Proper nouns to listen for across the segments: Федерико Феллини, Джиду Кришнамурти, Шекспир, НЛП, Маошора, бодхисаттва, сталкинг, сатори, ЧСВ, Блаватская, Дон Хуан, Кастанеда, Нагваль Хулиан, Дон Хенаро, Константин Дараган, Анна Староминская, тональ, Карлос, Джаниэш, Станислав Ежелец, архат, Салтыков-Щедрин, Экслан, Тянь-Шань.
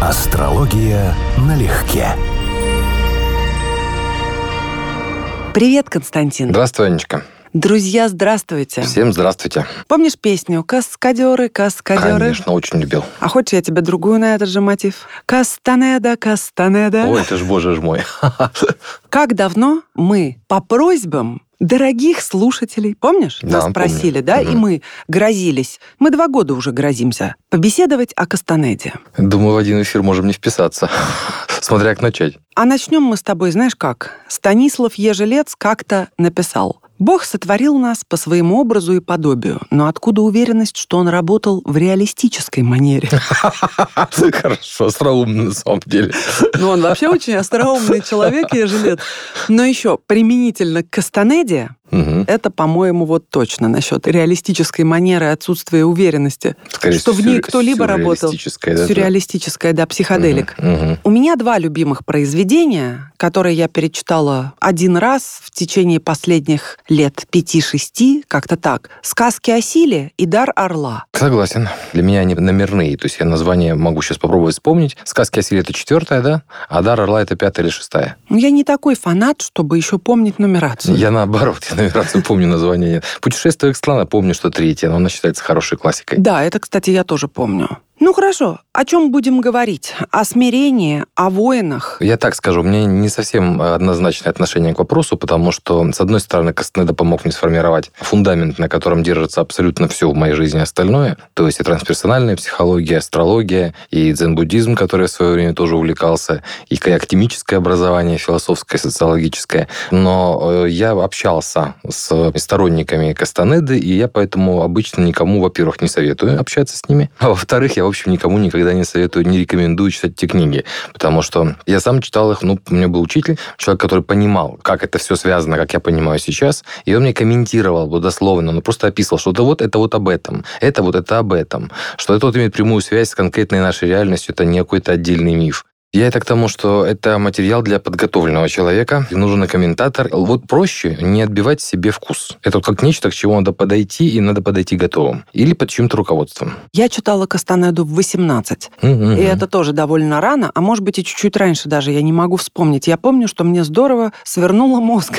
Астрология налегке. Привет, Константин. Здравствуй, Анечка. Друзья, здравствуйте. Всем здравствуйте. Помнишь песню «Каскадеры, каскадеры»? Конечно, очень любил. А хочешь, я тебе другую на этот же мотив? «Кастанеда, Кастанеда». Ой, ты ж, боже ж мой. Как давно мы по просьбам дорогих слушателей, помнишь? Да, нас просили, помню. Да? Угу. И мы грозились. Мы 2 года уже грозимся побеседовать о Кастанеде. Думаю, в один эфир можем не вписаться, смотря как начать. А начнем мы с тобой, знаешь как? Станислав Ежелец как-то написал: «Бог сотворил нас по своему образу и подобию, но откуда уверенность, что он работал в реалистической манере?» Хорошо, остроумный на самом деле. Ну, он вообще очень остроумный человек, Ежелец. Но еще применительно к Кастанеде, это, по-моему, вот точно насчет реалистической манеры, отсутствия уверенности, скорее, что в ней кто-либо работал. Сюрреалистическая, да, психоделик. У меня 2 любимых произведения, которые я перечитала 1 раз в течение последних лет 5-6, как-то так. «Сказки о силе» и «Дар орла». Согласен. Для меня они номерные, то есть я название могу сейчас попробовать вспомнить. «Сказки о силе» — это 4-я, да? А «Дар орла» — это 5-я или 6-я. Я не такой фанат, чтобы еще помнить нумерацию. Я наоборот, нумерацию помню, название нет. «Путешествие экстрана» помню, что 3-я, но она считается хорошей классикой. Да, это, кстати, я тоже помню. Ну хорошо, о чем будем говорить? О смирении, о воинах? Я так скажу, у меня не совсем однозначное отношение к вопросу, потому что, с одной стороны, Кастанеда помог мне сформировать фундамент, на котором держится абсолютно все в моей жизни остальное, то есть и трансперсональная психология, астрология, и дзен-буддизм, который я в свое время тоже увлекался, и академическое образование, философское, социологическое. Но я общался с сторонниками Кастанеды, и я поэтому обычно никому, во-первых, не советую общаться с ними, а во-вторых, я в общем, никому никогда не советую, не рекомендую читать эти книги, потому что я сам читал их, ну, у меня был учитель, человек, который понимал, как это все связано, как я понимаю сейчас, и он мне комментировал дословно, он просто описывал, что это вот об этом, это вот это об этом, что это вот имеет прямую связь с конкретной нашей реальностью, это не какой-то отдельный миф. Я это к тому, что это материал для подготовленного человека, нужен комментатор. Вот проще не отбивать себе вкус. Это вот как нечто, к чему надо подойти, и надо подойти готовым. Или под чьим-то руководством. Я читала Кастанеду в 18. И это тоже довольно рано, а может быть и чуть-чуть раньше даже, я не могу вспомнить. Я помню, что мне здорово свернуло мозг.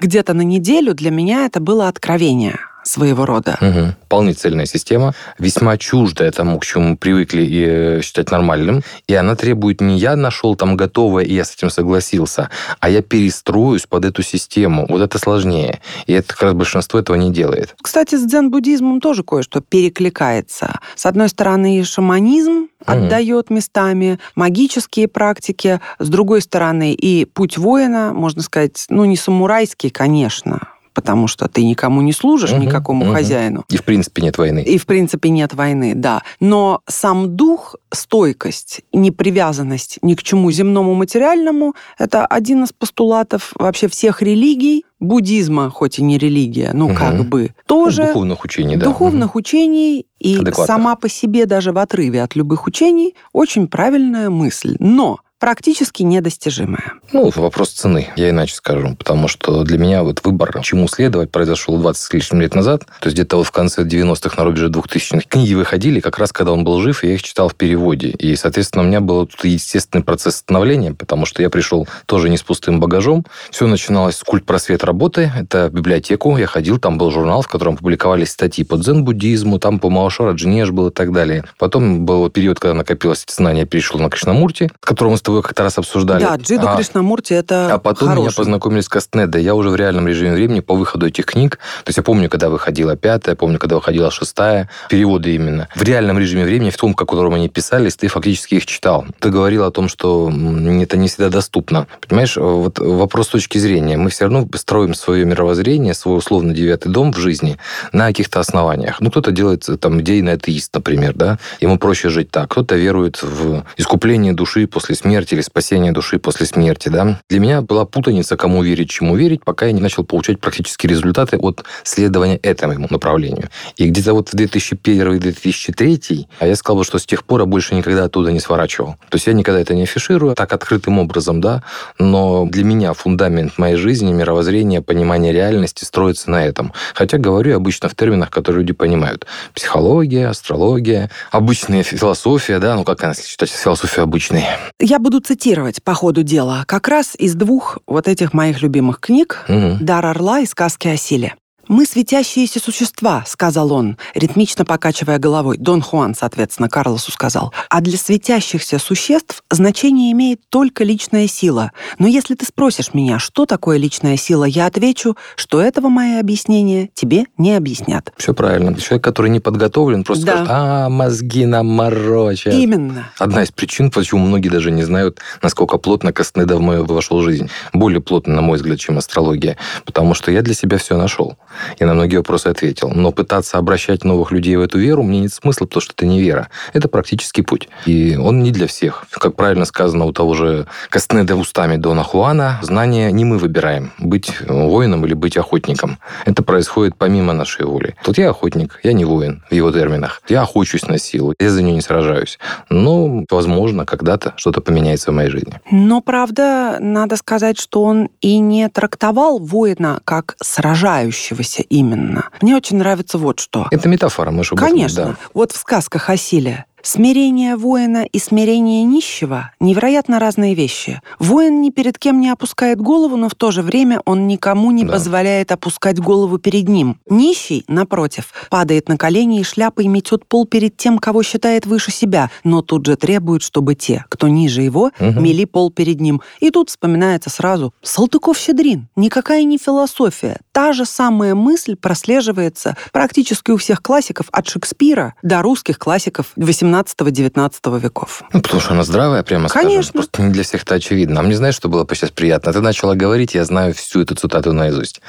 Где-то на неделю для меня это было откровение своего рода. Вполне цельная система, весьма чуждая тому, к чему мы привыкли и считать нормальным. И она требует не я нашел там готовое, и я с этим согласился, а я перестроюсь под эту систему. Вот это сложнее. И это как раз большинство этого не делает. Кстати, с дзен-буддизмом тоже кое-что перекликается. С одной стороны, шаманизм отдает местами, магические практики. С другой стороны, и путь воина, можно сказать, ну, не самурайский, конечно, потому что ты никому не служишь, никакому хозяину. И в принципе нет войны. И в принципе нет войны, да. Но сам дух, стойкость, непривязанность ни к чему земному материальному – это один из постулатов вообще всех религий, буддизма, хоть и не религия, но как бы тоже. Духовных учений, да. Духовных учений и сама по себе даже в отрыве от любых учений очень правильная мысль. Но практически недостижимая. Ну, вопрос цены, я иначе скажу, потому что для меня вот выбор, чему следовать, произошел 20 с лишним лет назад, то есть где-то вот в конце 90-х, на рубеже 2000-х. Книги выходили как раз, когда он был жив, и я их читал в переводе. И, соответственно, у меня был тут естественный процесс становления, потому что я пришел тоже не с пустым багажом. Все начиналось с культпросвет работы, это в библиотеку, я ходил, там был журнал, в котором публиковались статьи по дзен-буддизму, там по Маошора, Джаниэш был и так далее. Потом был период, когда накопилось эти знания, я перешел на Кришнамурти, которому вы как-то раз обсуждали. Да, Джиду Кришнамурти, это потом хороший. Меня познакомили с Кастанедой. Я уже в реальном режиме времени по выходу этих книг, то есть я помню, когда выходила 5-я, помню, когда выходила 6-я, переводы именно. В реальном режиме времени, в том, как котором они писались, ты фактически их читал. Ты говорил о том, что это не всегда доступно. Понимаешь, вот вопрос точки зрения. Мы все равно строим свое мировоззрение, свой условно 9-й дом в жизни на каких-то основаниях. Ну, кто-то делает там идейный атеист, например, да? Ему проще жить так. Кто-то верует в искупление души после смерти, смерти или спасение души после смерти, да. Для меня была путаница, кому верить, чему верить, пока я не начал получать практические результаты от следования этому направлению. И где-то вот в 2001-2003, а я сказал бы, что с тех пор я больше никогда оттуда не сворачивал. То есть я никогда это не афиширую так открытым образом, да, но для меня фундамент моей жизни, мировоззрение, понимание реальности строится на этом. Хотя говорю обычно в терминах, которые люди понимают. Психология, астрология, обычная философия, да, ну как она, если считать, философия обычной. Я буду цитировать по ходу дела как раз из двух вот этих моих любимых книг «Дар орла» и «Сказки о силе». «Мы светящиеся существа», — сказал он, ритмично покачивая головой. Дон Хуан, соответственно, Карлосу сказал. «А для светящихся существ значение имеет только личная сила. Но если ты спросишь меня, что такое личная сила, я отвечу, что этого мои объяснения тебе не объяснят». Все правильно. Человек, который не подготовлен, просто скажет, мозги нам морочат. Именно. Одна из причин, почему многие даже не знают, насколько плотно Кастанеда в мою вошел в жизнь. Более плотно, на мой взгляд, чем астрология. Потому что я для себя все нашел. Я на многие вопросы ответил. Но пытаться обращать новых людей в эту веру мне нет смысла, потому что это не вера. Это практический путь. И он не для всех. Как правильно сказано у того же Кастанеды устами Дона Хуана, знания не мы выбираем, быть воином или быть охотником. Это происходит помимо нашей воли. Тут я охотник, я не воин в его терминах. Я охочусь на силу, я за нее не сражаюсь. Но, возможно, когда-то что-то поменяется в моей жизни. Но, правда, надо сказать, что он и не трактовал воина как сражающегося. Именно. Мне очень нравится вот что. Это метафора, мы же об этом, конечно. Да. Вот в сказках о силе. Смирение воина и смирение нищего – невероятно разные вещи. Воин ни перед кем не опускает голову, но в то же время он никому не позволяет опускать голову перед ним. Нищий, напротив, падает на колени и шляпой метет пол перед тем, кого считает выше себя, но тут же требует, чтобы те, кто ниже его, мели пол перед ним. И тут вспоминается сразу Салтыков-Щедрин. Никакая не философия. Та же самая мысль прослеживается практически у всех классиков от Шекспира до русских классиков XVIII 19 веков. Ну, потому что она здравая, прямо конечно. Скажем. Просто не для всех это очевидно. А мне, знаешь, что было бы сейчас приятно? Ты начала говорить, я знаю всю эту цитату наизусть.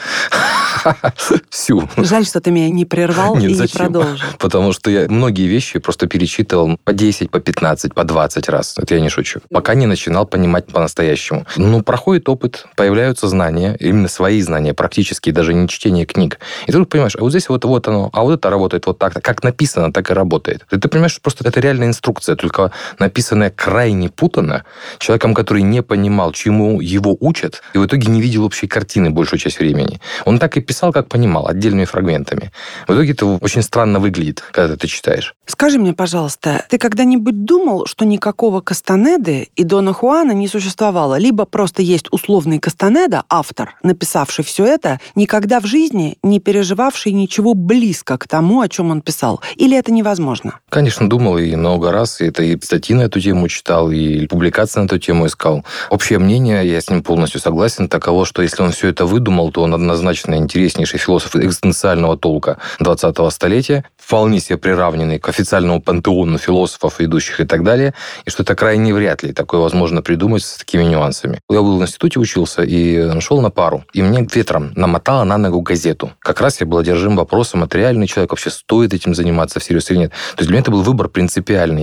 Всю. Жаль, что ты меня не прервал и не продолжил. Потому что я многие вещи просто перечитывал по 10, по 15, по 20 раз. Это я не шучу. Пока не начинал понимать по-настоящему. Но проходит опыт, появляются знания, именно свои знания, практически, даже не чтение книг. И ты вдруг понимаешь, а вот здесь вот оно, а вот это работает вот так. Как написано, так и работает. И ты понимаешь, что просто это реальная инструкция, только написанная крайне путанно, человеком, который не понимал, чему его учат, и в итоге не видел общей картины большую часть времени. Он так и писал, как понимал, отдельными фрагментами. В итоге это очень странно выглядит, когда ты читаешь. Скажи мне, пожалуйста, ты когда-нибудь думал, что никакого Кастанеды и Дона Хуана не существовало? Либо просто есть условный Кастанеда, автор, написавший все это, никогда в жизни не переживавший ничего близко к тому, о чем он писал? Или это невозможно? Конечно, думал и много раз. Это и статьи на эту тему читал, и публикации на эту тему искал. Общее мнение, я с ним полностью согласен, таково, что если он все это выдумал, то он однозначно интереснейший философ экзистенциального толка 20-го столетия, вполне себе приравненный к официальному пантеону философов, ведущих и так далее, и что это крайне вряд ли такое возможно придумать с такими нюансами. Я был в институте, учился, и шел на пару, и мне ветром намотало на ногу газету. Как раз я был одержим вопросом, это реальный человек, вообще стоит этим заниматься всерьез или нет. То есть для меня это был выбор принципиальный.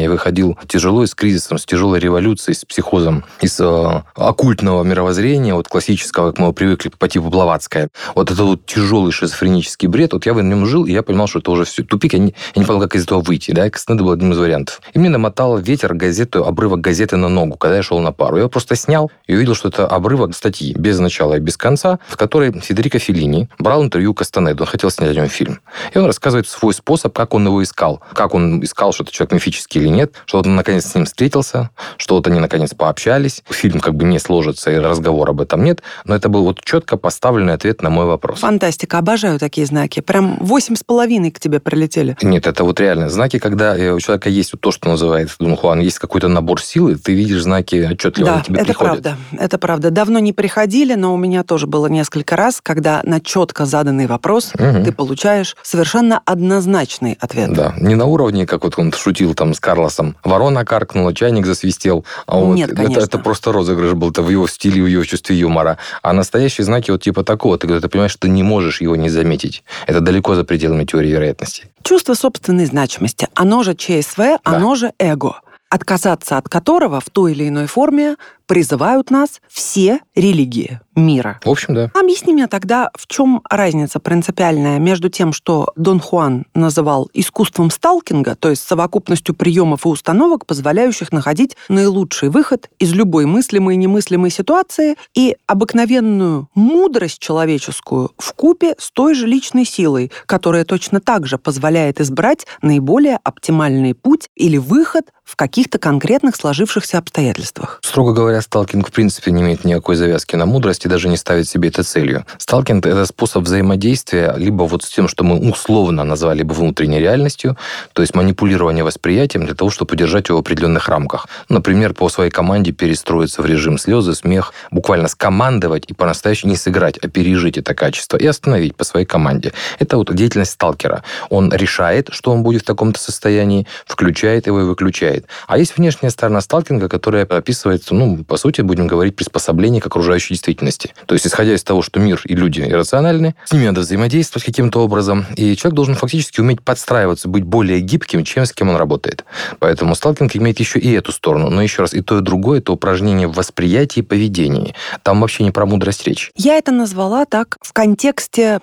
Я выходил тяжело и с кризисом, с тяжелой революцией, с психозом, из оккультного мировоззрения, вот классического, как мы привыкли, по типу Блаватская. Вот это вот тяжелый шизофренический бред. Вот я в нем жил, и я понимал, что это уже все. Тупик, я не понял, как из этого выйти. Да? Кастанеда был одним из вариантов. И мне намотало ветер газету, обрывок газеты на ногу, когда я шел на пару. Я его просто снял и увидел, что это обрывок статьи без начала и без конца, в которой Федерико Феллини брал интервью Кастанеду. Он хотел снять о нем фильм. И он рассказывает свой способ, как он его искал. Как он искал, что это человек мифический или нет, что вот он наконец с ним встретился, что вот они наконец пообщались. Фильм как бы не сложится, и разговор об этом нет, но это был вот четко поставленный ответ на мой вопрос. Фантастика, обожаю такие знаки. Прям 8,5 к тебе прилетели. Нет, это вот реально знаки, когда у человека есть вот то, что называет Дон Хуан, есть какой-то набор силы, ты видишь знаки отчетливо, да, они тебе приходят. Да, это правда, это правда. Давно не приходили, но у меня тоже было несколько раз, когда на четко заданный вопрос ты получаешь совершенно однозначный ответ. Да, не на уровне, как вот он шутил там с Карлосом. Ворона каркнула, чайник засвистел. А вот нет, конечно. Это просто розыгрыш был в его стиле, в его чувстве юмора. А настоящие знаки вот типа такого, ты понимаешь, что ты не можешь его не заметить. Это далеко за пределами теории вероятности. Чувство собственной значимости. Оно же ЧСВ, оно же эго. отказаться от которого в той или иной форме призывают нас все религии мира. В общем, да. Объясни мне тогда, в чем разница принципиальная между тем, что Дон Хуан называл искусством сталкинга, то есть совокупностью приемов и установок, позволяющих находить наилучший выход из любой мыслимой и немыслимой ситуации, и обыкновенную мудрость человеческую вкупе с той же личной силой, которая точно так же позволяет избрать наиболее оптимальный путь или выход в каких-то конкретных сложившихся обстоятельствах. Строго говоря, сталкинг в принципе не имеет никакой завязки на мудрость и даже не ставит себе это целью. Сталкинг — это способ взаимодействия либо вот с тем, что мы условно назвали бы внутренней реальностью, то есть манипулирование восприятием для того, чтобы удержать его в определенных рамках. Например, по своей команде перестроиться в режим слезы, смех, буквально скомандовать и по-настоящему не сыграть, а пережить это качество и остановить по своей команде. Это вот деятельность сталкера. Он решает, что он будет в таком-то состоянии, включает его и выключает. А есть внешняя сторона сталкинга, которая описывается, по сути, будем говорить, приспособление к окружающей действительности. То есть, исходя из того, что мир и люди иррациональны, с ними надо взаимодействовать каким-то образом, и человек должен фактически уметь подстраиваться, быть более гибким, чем с кем он работает. Поэтому сталкинг имеет еще и эту сторону. Но еще раз, и то, и другое — это упражнение в восприятии и поведении. Там вообще не про мудрость речь. Я это назвала так в контексте,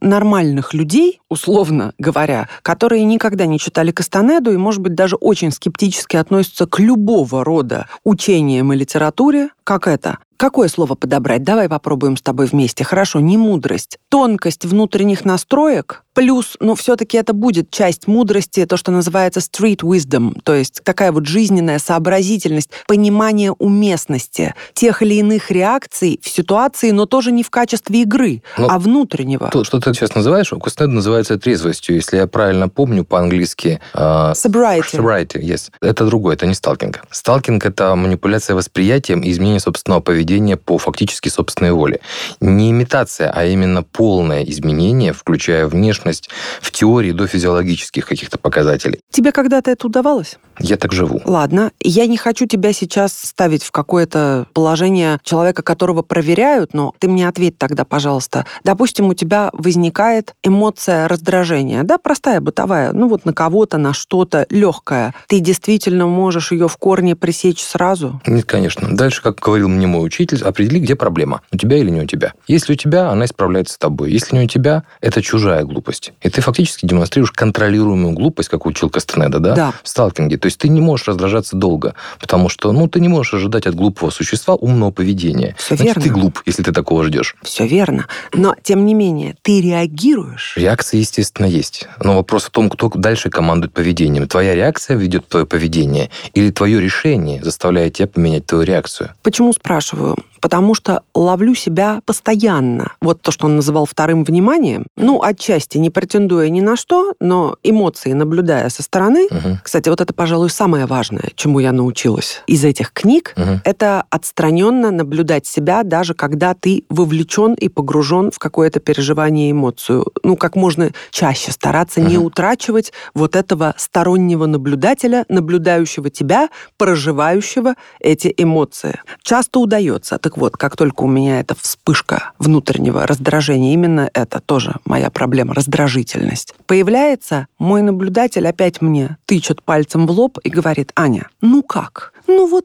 нормальных людей, условно говоря, которые никогда не читали Кастанеду и, может быть, даже очень скептически относятся к любого рода учениям и литературе, как это. Какое слово подобрать? Давай попробуем с тобой вместе. Хорошо, не мудрость. Тонкость внутренних настроек, плюс, все-таки это будет часть мудрости, то, что называется street wisdom, то есть такая вот жизненная сообразительность, понимание уместности тех или иных реакций в ситуации, но тоже не в качестве игры, а внутреннего. То, что ты сейчас называешь, у Кастанеды называется трезвостью, если я правильно помню по-английски. Sobriety, yes. Это другое, это не сталкинг. Сталкинг – это манипуляция восприятием и изменение собственного поведения по фактически собственной воле. Не имитация, а именно полное изменение, включая внешность в теории до физиологических каких-то показателей. Тебе когда-то это удавалось? Я так живу. Ладно, я не хочу тебя сейчас ставить в какое-то положение человека, которого проверяют, но ты мне ответь тогда, пожалуйста. Допустим, у тебя возникает эмоция раздражения, да, простая, бытовая, на кого-то, на что-то легкое. Ты действительно можешь ее в корне пресечь сразу? Нет, конечно. Дальше, как говорил мне мой учитель, определи, где проблема. У тебя или не у тебя. Если у тебя, она исправляется с тобой. Если не у тебя, это чужая глупость. И ты фактически демонстрируешь контролируемую глупость, как учил Кастанеда, да? В сталкинге. То есть ты не можешь раздражаться долго, потому что, ты не можешь ожидать от глупого существа умного поведения. Все верно. Ты глуп, если ты такого ждешь. Все верно. Но, тем не менее, ты реагируешь. Реакция, естественно, есть. Но вопрос в том, кто дальше командует поведением. Твоя реакция ведет твое поведение или твое решение заставляет тебя поменять твою реакцию? Почему спрашиваю? Потому что ловлю себя постоянно. Вот то, что он называл вторым вниманием, отчасти не претендуя ни на что, но эмоции наблюдая со стороны. Угу. Кстати, вот это, пожалуй, самое важное, чему я научилась из этих книг, это отстраненно наблюдать себя, даже когда ты вовлечен и погружен в какое-то переживание, эмоцию. Как можно чаще стараться не утрачивать вот этого стороннего наблюдателя, наблюдающего тебя, проживающего эти эмоции. Часто удается. Так вот, как только у меня эта вспышка внутреннего раздражения, именно это тоже моя проблема, раздражительность, появляется, мой наблюдатель опять мне тычет пальцем в лоб и говорит: «Аня, как?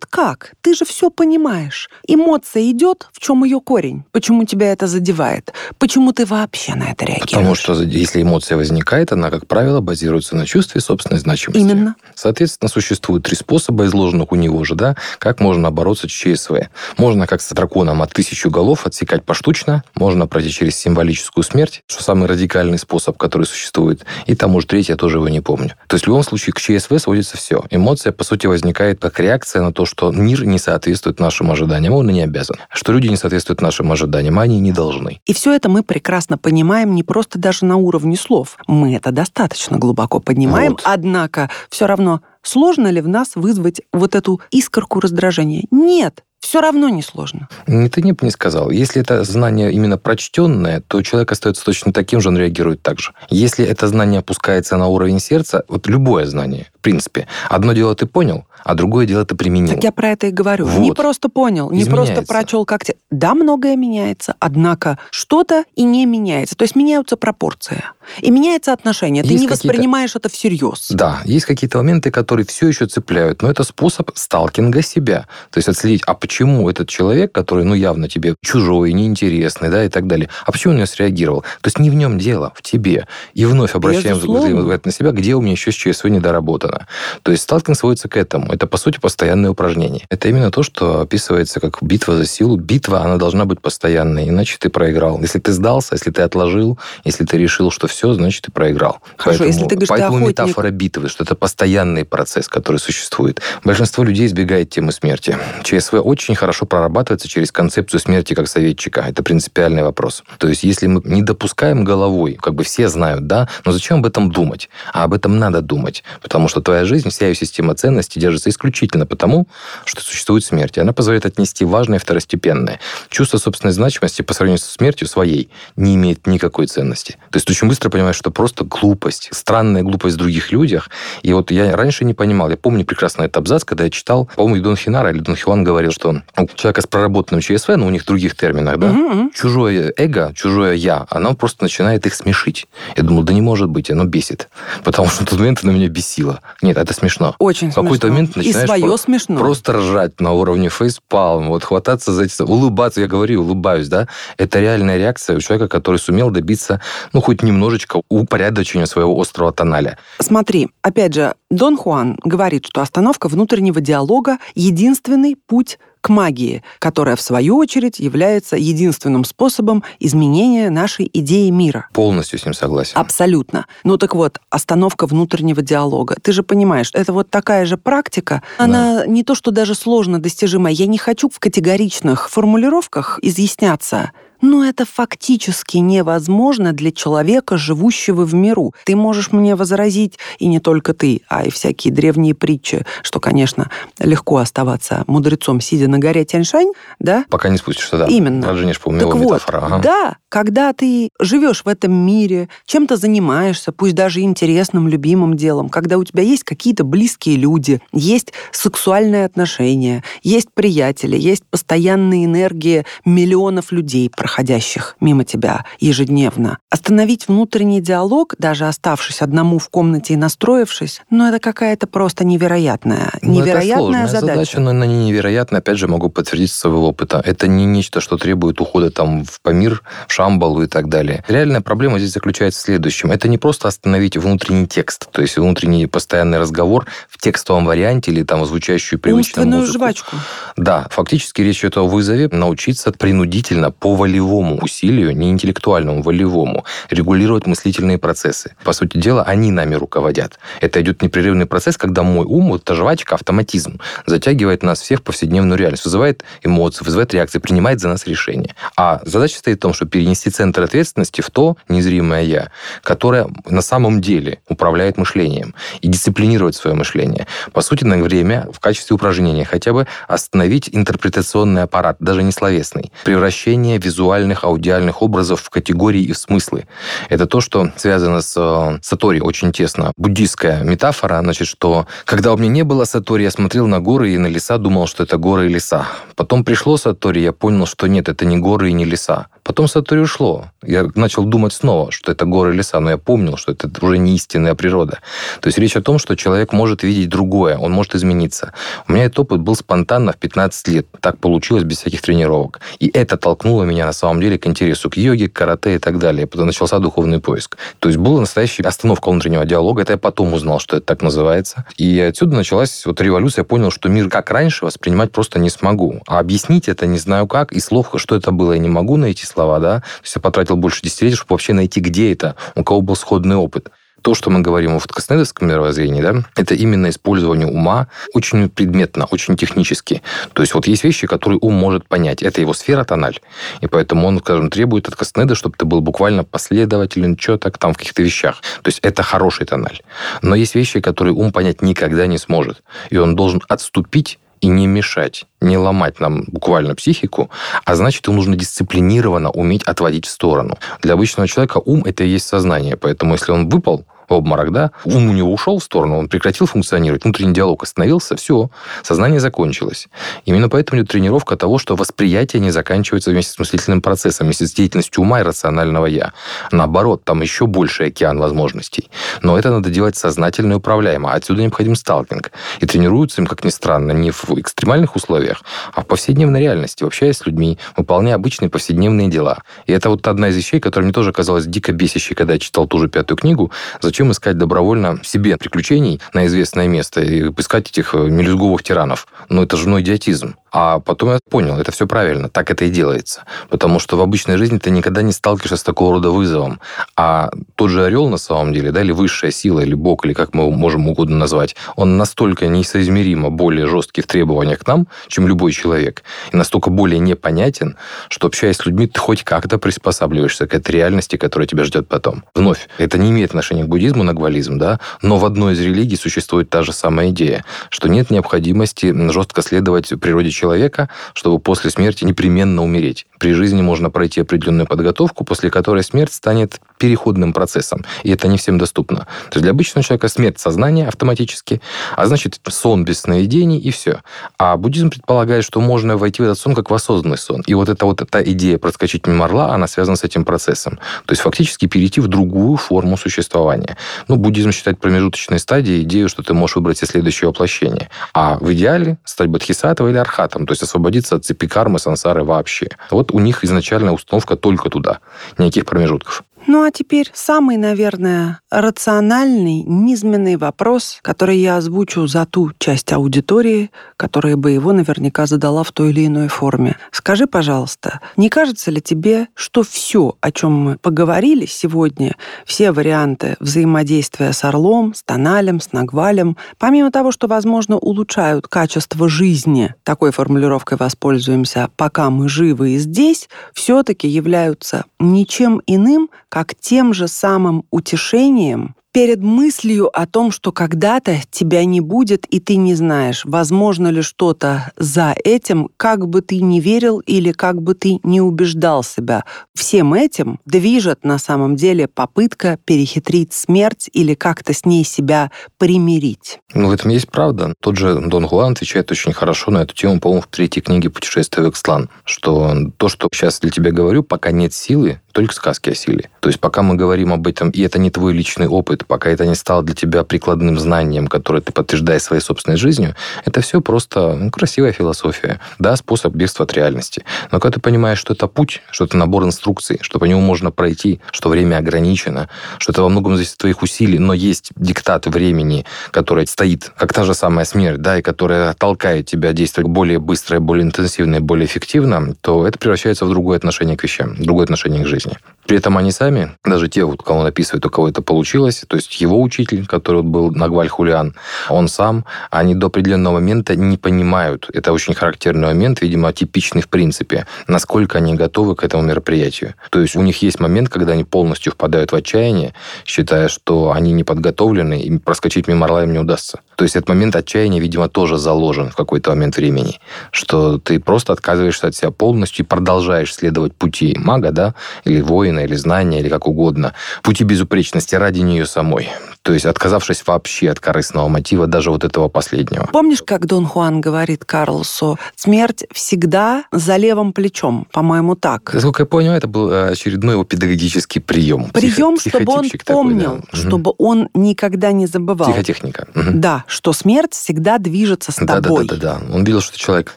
Как? Ты же все понимаешь. Эмоция идет, в чем ее корень? Почему тебя это задевает? Почему ты вообще на это реагируешь?» Потому что если эмоция возникает, она, как правило, базируется на чувстве собственной значимости. Именно. Соответственно, существует три способа, изложенных у него же, да, как можно бороться с ЧСВ. Можно, как с драконом, от 1000 голов отсекать поштучно, можно пройти через символическую смерть, что самый радикальный способ, который существует, и там уже третий, я тоже его не помню. То есть в любом случае к ЧСВ сводится все. Эмоция, по сути, возникает как реакция на то, что мир не соответствует нашим ожиданиям, он и не обязан. Что люди не соответствуют нашим ожиданиям, они не должны. И все это мы прекрасно понимаем не просто даже на уровне слов. Мы это достаточно глубоко понимаем, Однако все равно сложно ли в нас вызвать вот эту искорку раздражения? Нет. Все равно несложно. Ты не сказал. Если это знание именно прочтенное, то человек остается точно таким же, он реагирует так же. Если это знание опускается на уровень сердца, любое знание, в принципе. Одно дело ты понял, а другое дело ты применил. Так я про это и говорю. Вот. Не просто понял, не просто прочел как-то. Да, многое меняется, однако что-то и не меняется. То есть меняются пропорции. И меняется отношение. Ты не воспринимаешь это всерьез. Да, есть какие-то моменты, которые все еще цепляют. Но это способ сталкинга себя. То есть отследить, а почему этот человек, который ну явно тебе чужой, неинтересный, да, и так далее, а почему он на него среагировал? То есть не в нем дело, в тебе. И вновь обращаем взгляд на себя, где у меня еще с ЧСВ недоработано. То есть сталкинг сводится к этому. Это, по сути, постоянное упражнение. Это именно то, что описывается как битва за силу. Битва, она должна быть постоянной, иначе ты проиграл. Если ты сдался, если ты отложил, если ты решил, что все, значит, ты проиграл. Хорошо, поэтому если ты говоришь, поэтому ты охотник... метафора битвы, что это постоянный процесс, который существует. Большинство людей избегает темы смерти. ЧСВ очень хорошо прорабатывается через концепцию смерти как советчика. Это принципиальный вопрос. То есть, если мы не допускаем головой, как бы все знают, да, но зачем об этом думать? А об этом надо думать, потому что твоя жизнь, вся ее система ценностей держится исключительно потому, что существует смерть. Она позволяет отнести важное и второстепенное. Чувство собственной значимости по сравнению со смертью своей не имеет никакой ценности. То есть, очень быстро понимаешь, что просто глупость, странная глупость в других людях. И вот я раньше не понимал. Я помню прекрасно этот абзац, когда я читал, по-моему, Дон Хенаро или Дон Хуан говорил, что он, у человека с проработанным ЧСВ, но у них в других терминах, да, чужое эго, чужое я, оно просто начинает их смешить. Я думал, да не может быть, оно бесит. Потому что в тот момент оно меня бесило. Нет, это смешно. Очень смешно. В какой-то момент начинаешь просто ржать на уровне фейспалм, вот хвататься за эти... Улыбаться, я говорю, улыбаюсь, да. Это реальная реакция у человека, который сумел добиться, ну, хоть немножечко упорядочения своего острого тоналя. Смотри, опять же, Дон Хуан говорит, что остановка внутреннего диалога – единственный путь к магии, которая, в свою очередь, является единственным способом изменения нашей идеи мира. Полностью с ним согласен. Абсолютно. Ну так вот, остановка внутреннего диалога. Ты же понимаешь, это вот такая же практика, она не то, что даже сложно достижимая. Я не хочу в категоричных формулировках изъясняться, но это фактически невозможно для человека, живущего в миру. Ты можешь мне возразить, и не только ты, а и всякие древние притчи, что, конечно, легко оставаться мудрецом, сидя на горе Тянь-Шань, да? Пока не спустишься, да. Именно. Джаниэш, по-моему, его метафора. Вот, да, когда ты живешь в этом мире, чем-то занимаешься, пусть даже интересным, любимым делом, когда у тебя есть какие-то близкие люди, есть сексуальные отношения, есть приятели, есть постоянные энергии миллионов людей, проходящих мимо тебя ежедневно. Остановить внутренний диалог, даже оставшись одному в комнате и настроившись, ну, это какая-то просто невероятная это задача. Но она не невероятная, опять же, могу подтвердить своего опыта. Это не нечто, что требует ухода там в Памир, в Шамбалу и так далее. Реальная проблема здесь заключается в следующем. Это не просто остановить внутренний текст, то есть внутренний постоянный разговор в текстовом варианте или там звучащую привычную музыку. Умственную жвачку. Да, фактически речь идет о вызове научиться принудительно, по волевому усилию, не интеллектуальному, волевому, регулировать мыслительные процессы. По сути дела, они нами руководят. Это идет непрерывный процесс, когда мой ум, вот эта жвачка, автоматизм, затягивает нас всех в повседневную реальность, вызывает эмоции, вызывает реакции, принимает за нас решения. А задача стоит в том, чтобы перенести центр ответственности в то незримое «я», которое на самом деле управляет мышлением и дисциплинировать свое мышление. По сути, на время в качестве упражнения хотя бы остановить интерпретационный аппарат, даже не словесный, превращение визуального аудиальных образов в категории и в смыслы. Это то, что связано с сатори очень тесно. Буддийская метафора, значит, что когда у меня не было сатори, я смотрел на горы и на леса, думал, что это горы и леса. Потом пришло сатори, я понял, что нет, это не горы и не леса. Потом сатори ушло. Я начал думать снова, что это горы и леса, но я помнил, что это уже не истинная природа. То есть речь о том, что человек может видеть другое, он может измениться. У меня этот опыт был спонтанно в 15 лет. Так получилось без всяких тренировок. И это толкнуло меня на самом деле к интересу к йоге, к карате и так далее. Потом начался духовный поиск. То есть была настоящая остановка внутреннего диалога. Это я потом узнал, что это так называется. И отсюда началась вот революция. Я понял, что мир как раньше воспринимать просто не смогу. А объяснить это не знаю как. И слов, что это было, я не могу найти слова, да. То есть я потратил больше 10 лет, чтобы вообще найти, где это, у кого был сходный опыт. То, что мы говорим в кастанедовском мировоззрении, да, это именно использование ума очень предметно, очень технически. То есть вот есть вещи, которые ум может понять. Это его сфера тональ. И поэтому он, скажем, требует от кастанеды, чтобы ты был буквально последователен, чёток там в каких-то вещах. То есть это хороший тональ. Но есть вещи, которые ум понять никогда не сможет. И он должен отступить и не мешать, не ломать нам буквально психику, а значит, ему нужно дисциплинированно уметь отводить в сторону. Для обычного человека ум – это и есть сознание, поэтому если он выпал обморок, да, ум у него ушел в сторону, он прекратил функционировать, внутренний диалог остановился, все, сознание закончилось. Именно поэтому идет тренировка того, что восприятие не заканчивается вместе с мыслительным процессом, вместе с деятельностью ума и рационального «я». Наоборот, там еще больше океан возможностей. Но это надо делать сознательно и управляемо. Отсюда необходим сталкинг. И тренируются им, как ни странно, не в экстремальных условиях, а в повседневной реальности, общаясь с людьми, выполняя обычные повседневные дела. И это вот одна из вещей, которая мне тоже казалась дико бесящей, когда я читал ту же 5-ю книгу. Зачем искать добровольно себе приключений на известное место и искать этих мелюзговых тиранов? Ну, это же идиотизм. А потом я понял, это все правильно, так это и делается. Потому что в обычной жизни ты никогда не сталкиваешься с такого рода вызовом. А тот же орел на самом деле, да, или высшая сила, или бог, или как мы его можем угодно назвать, он настолько несоизмеримо более жесткий в требованиях к нам, чем любой человек, и настолько более непонятен, что, общаясь с людьми, ты хоть как-то приспосабливаешься к этой реальности, которая тебя ждет потом. Вновь, это не имеет отношения к буддизму, на гвализм, да, но в одной из религий существует та же самая идея, что нет необходимости жестко следовать природе человека, чтобы после смерти непременно умереть. При жизни можно пройти определенную подготовку, после которой смерть станет переходным процессом. И это не всем доступно. То есть для обычного человека смерть сознания автоматически, а значит сон без сновидений и все. А буддизм предполагает, что можно войти в этот сон как в осознанный сон. И вот эта идея проскочить мимо орла, она связана с этим процессом. То есть фактически перейти в другую форму существования. Ну, буддизм считает промежуточной стадией идею, что ты можешь выбрать и следующее воплощение. А в идеале стать бодхисаттвой или архатом, то есть освободиться от цепи кармы, сансары вообще. Вот у них изначальная установка только туда, никаких промежутков. Ну, а теперь самый, наверное, рациональный, низменный вопрос, который я озвучу за ту часть аудитории, которая бы его наверняка задала в той или иной форме. Скажи, пожалуйста, не кажется ли тебе, что все, о чем мы поговорили сегодня, все варианты взаимодействия с орлом, с тоналем, с нагвалем, помимо того, что, возможно, улучшают качество жизни, такой формулировкой воспользуемся, пока мы живы и здесь, все-таки являются ничем иным, как тем же самым утешением перед мыслью о том, что когда-то тебя не будет, и ты не знаешь, возможно ли что-то за этим, как бы ты ни верил или как бы ты ни убеждал себя. Всем этим движет на самом деле попытка перехитрить смерть или как-то с ней себя примирить. Ну, в этом есть правда. Тот же Дон Хуан отвечает очень хорошо на эту тему, по-моему, в 3-й книге «Путешествие в Экслан», что то, что сейчас для тебя говорю, пока нет силы, только сказки о силе. То есть пока мы говорим об этом, и это не твой личный опыт, пока это не стало для тебя прикладным знанием, которое ты подтверждаешь своей собственной жизнью, это все просто красивая философия, да, способ бегства от реальности. Но когда ты понимаешь, что это путь, что это набор инструкций, что по нему можно пройти, что время ограничено, что это во многом зависит от твоих усилий, но есть диктат времени, который стоит, как та же самая смерть, да, и которая толкает тебя действовать более быстро, более интенсивно и более эффективно, то это превращается в другое отношение к вещам, другое отношение к жизни. При этом они сами, даже те, вот, кого он описывает, у кого это получилось, то есть его учитель, который был Нагваль Хулиан, он сам, они до определенного момента не понимают, это очень характерный момент, видимо, типичный в принципе, насколько они готовы к этому мероприятию. То есть у них есть момент, когда они полностью впадают в отчаяние, считая, что они не подготовлены, и проскочить мимо орла им не удастся. То есть этот момент отчаяния, видимо, тоже заложен в какой-то момент времени, что ты просто отказываешься от себя полностью и продолжаешь следовать пути мага, да, или воина, или знания, или как угодно, пути безупречности ради нее самой. То есть отказавшись вообще от корыстного мотива, даже вот этого последнего. Помнишь, как Дон Хуан говорит Карлосу, смерть всегда за левым плечом, по-моему, так. Насколько я понял, это был очередной его педагогический прием. Прием, чтобы он помнил, такой, да. Чтобы он никогда не забывал. Психотехника. Да, что смерть всегда движется с тобой. Да. Он видел, что человек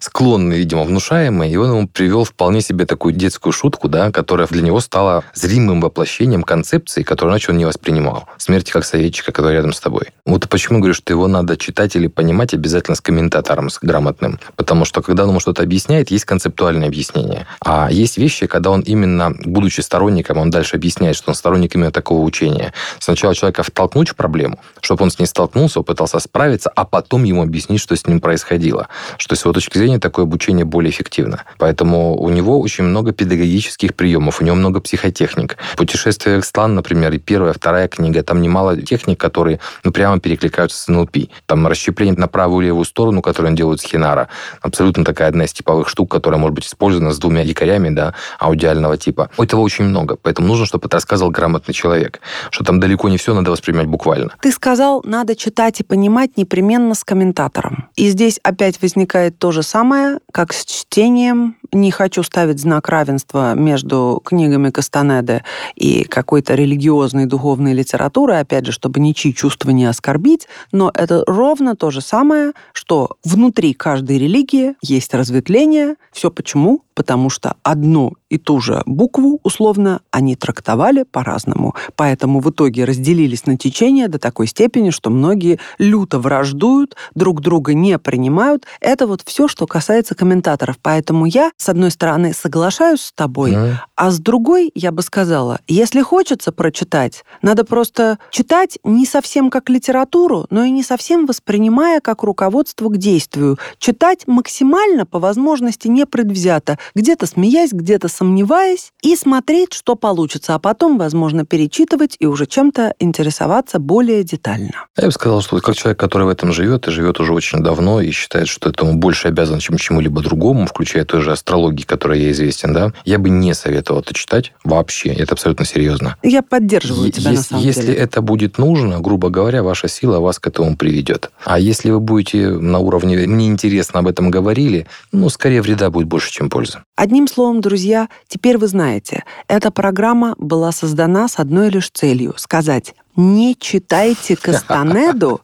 склонный, видимо, внушаемый, и он ему привел вполне себе такую детскую шутку, да, которая для него стала зримым воплощением концепции, которую иначе он не воспринимал. Смерть как советчика, который рядом с тобой. Вот почему говорю, что его надо читать или понимать обязательно с комментатором, с грамотным. Потому что, когда он ему что-то объясняет, есть концептуальное объяснение. А есть вещи, когда он именно, будучи сторонником, он дальше объясняет, что он сторонник именно такого учения. Сначала человека втолкнуть в проблему, чтобы он с ней столкнулся, пытался справиться, а потом ему объяснить, что с ним происходило. Что с его точки зрения такое обучение более эффективно. Поэтому у него очень много педагогических приемов, у него много психотехник. «Путешествие в Экслан», например, и 1-я, 2-я книга, там немало техник, техник, которые прямо перекликаются с НЛП. Там расщепление на правую и левую сторону, которое он делает с Хенаро, абсолютно такая одна из типовых штук, которая может быть использована с двумя якорями, да, аудиального типа. Этого очень много, поэтому нужно, чтобы это рассказывал грамотный человек, что там далеко не все надо воспринимать буквально. Ты сказал, надо читать и понимать непременно с комментатором. И здесь опять возникает то же самое, как с чтением. Не хочу ставить знак равенства между книгами Кастанеды и какой-то религиозной духовной литературой, опять же, чтобы ничьи чувства не оскорбить, но это ровно то же самое, что внутри каждой религии есть разветвление. Все почему? Потому что одну и ту же букву, условно, они трактовали по-разному. Поэтому в итоге разделились на течения до такой степени, что многие люто враждуют, друг друга не принимают. Это вот все, что касается комментаторов. Поэтому я, с одной стороны, соглашаюсь с тобой, а с другой, я бы сказала, если хочется прочитать, надо просто читать не совсем как литературу, но и не совсем воспринимая как руководство к действию. Читать максимально, по возможности, непредвзято, где-то смеясь, где-то сомневаясь, и смотреть, что получится, а потом, возможно, перечитывать и уже чем-то интересоваться более детально. Я бы сказал, что как человек, который в этом живет, и живет уже очень давно, и считает, что этому больше обязан, чем чему-либо другому, включая той же астрологии, которой я известен, да, я бы не советовал это читать вообще. Это абсолютно серьезно. Я поддерживаю тебя на самом деле. Если это будет нужно, грубо говоря, ваша сила вас к этому приведет. А если вы будете на уровне «мне интересно, об этом говорили», ну, скорее вреда будет больше, чем пользы. Одним словом, друзья, теперь вы знаете, эта программа была создана с одной лишь целью – сказать: не читайте Кастанеду,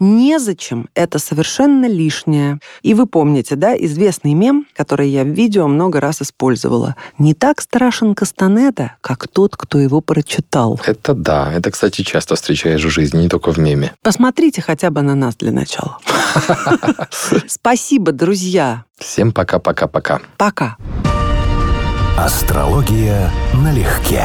незачем, это совершенно лишнее. И вы помните, да, известный мем, который я в видео много раз использовала. Не так страшен Кастанеда, как тот, кто его прочитал. Это да, это, кстати, часто встречаешь в жизни, не только в меме. Посмотрите хотя бы на нас для начала. Спасибо, друзья. Всем пока-пока-пока. Пока. Астрология налегке.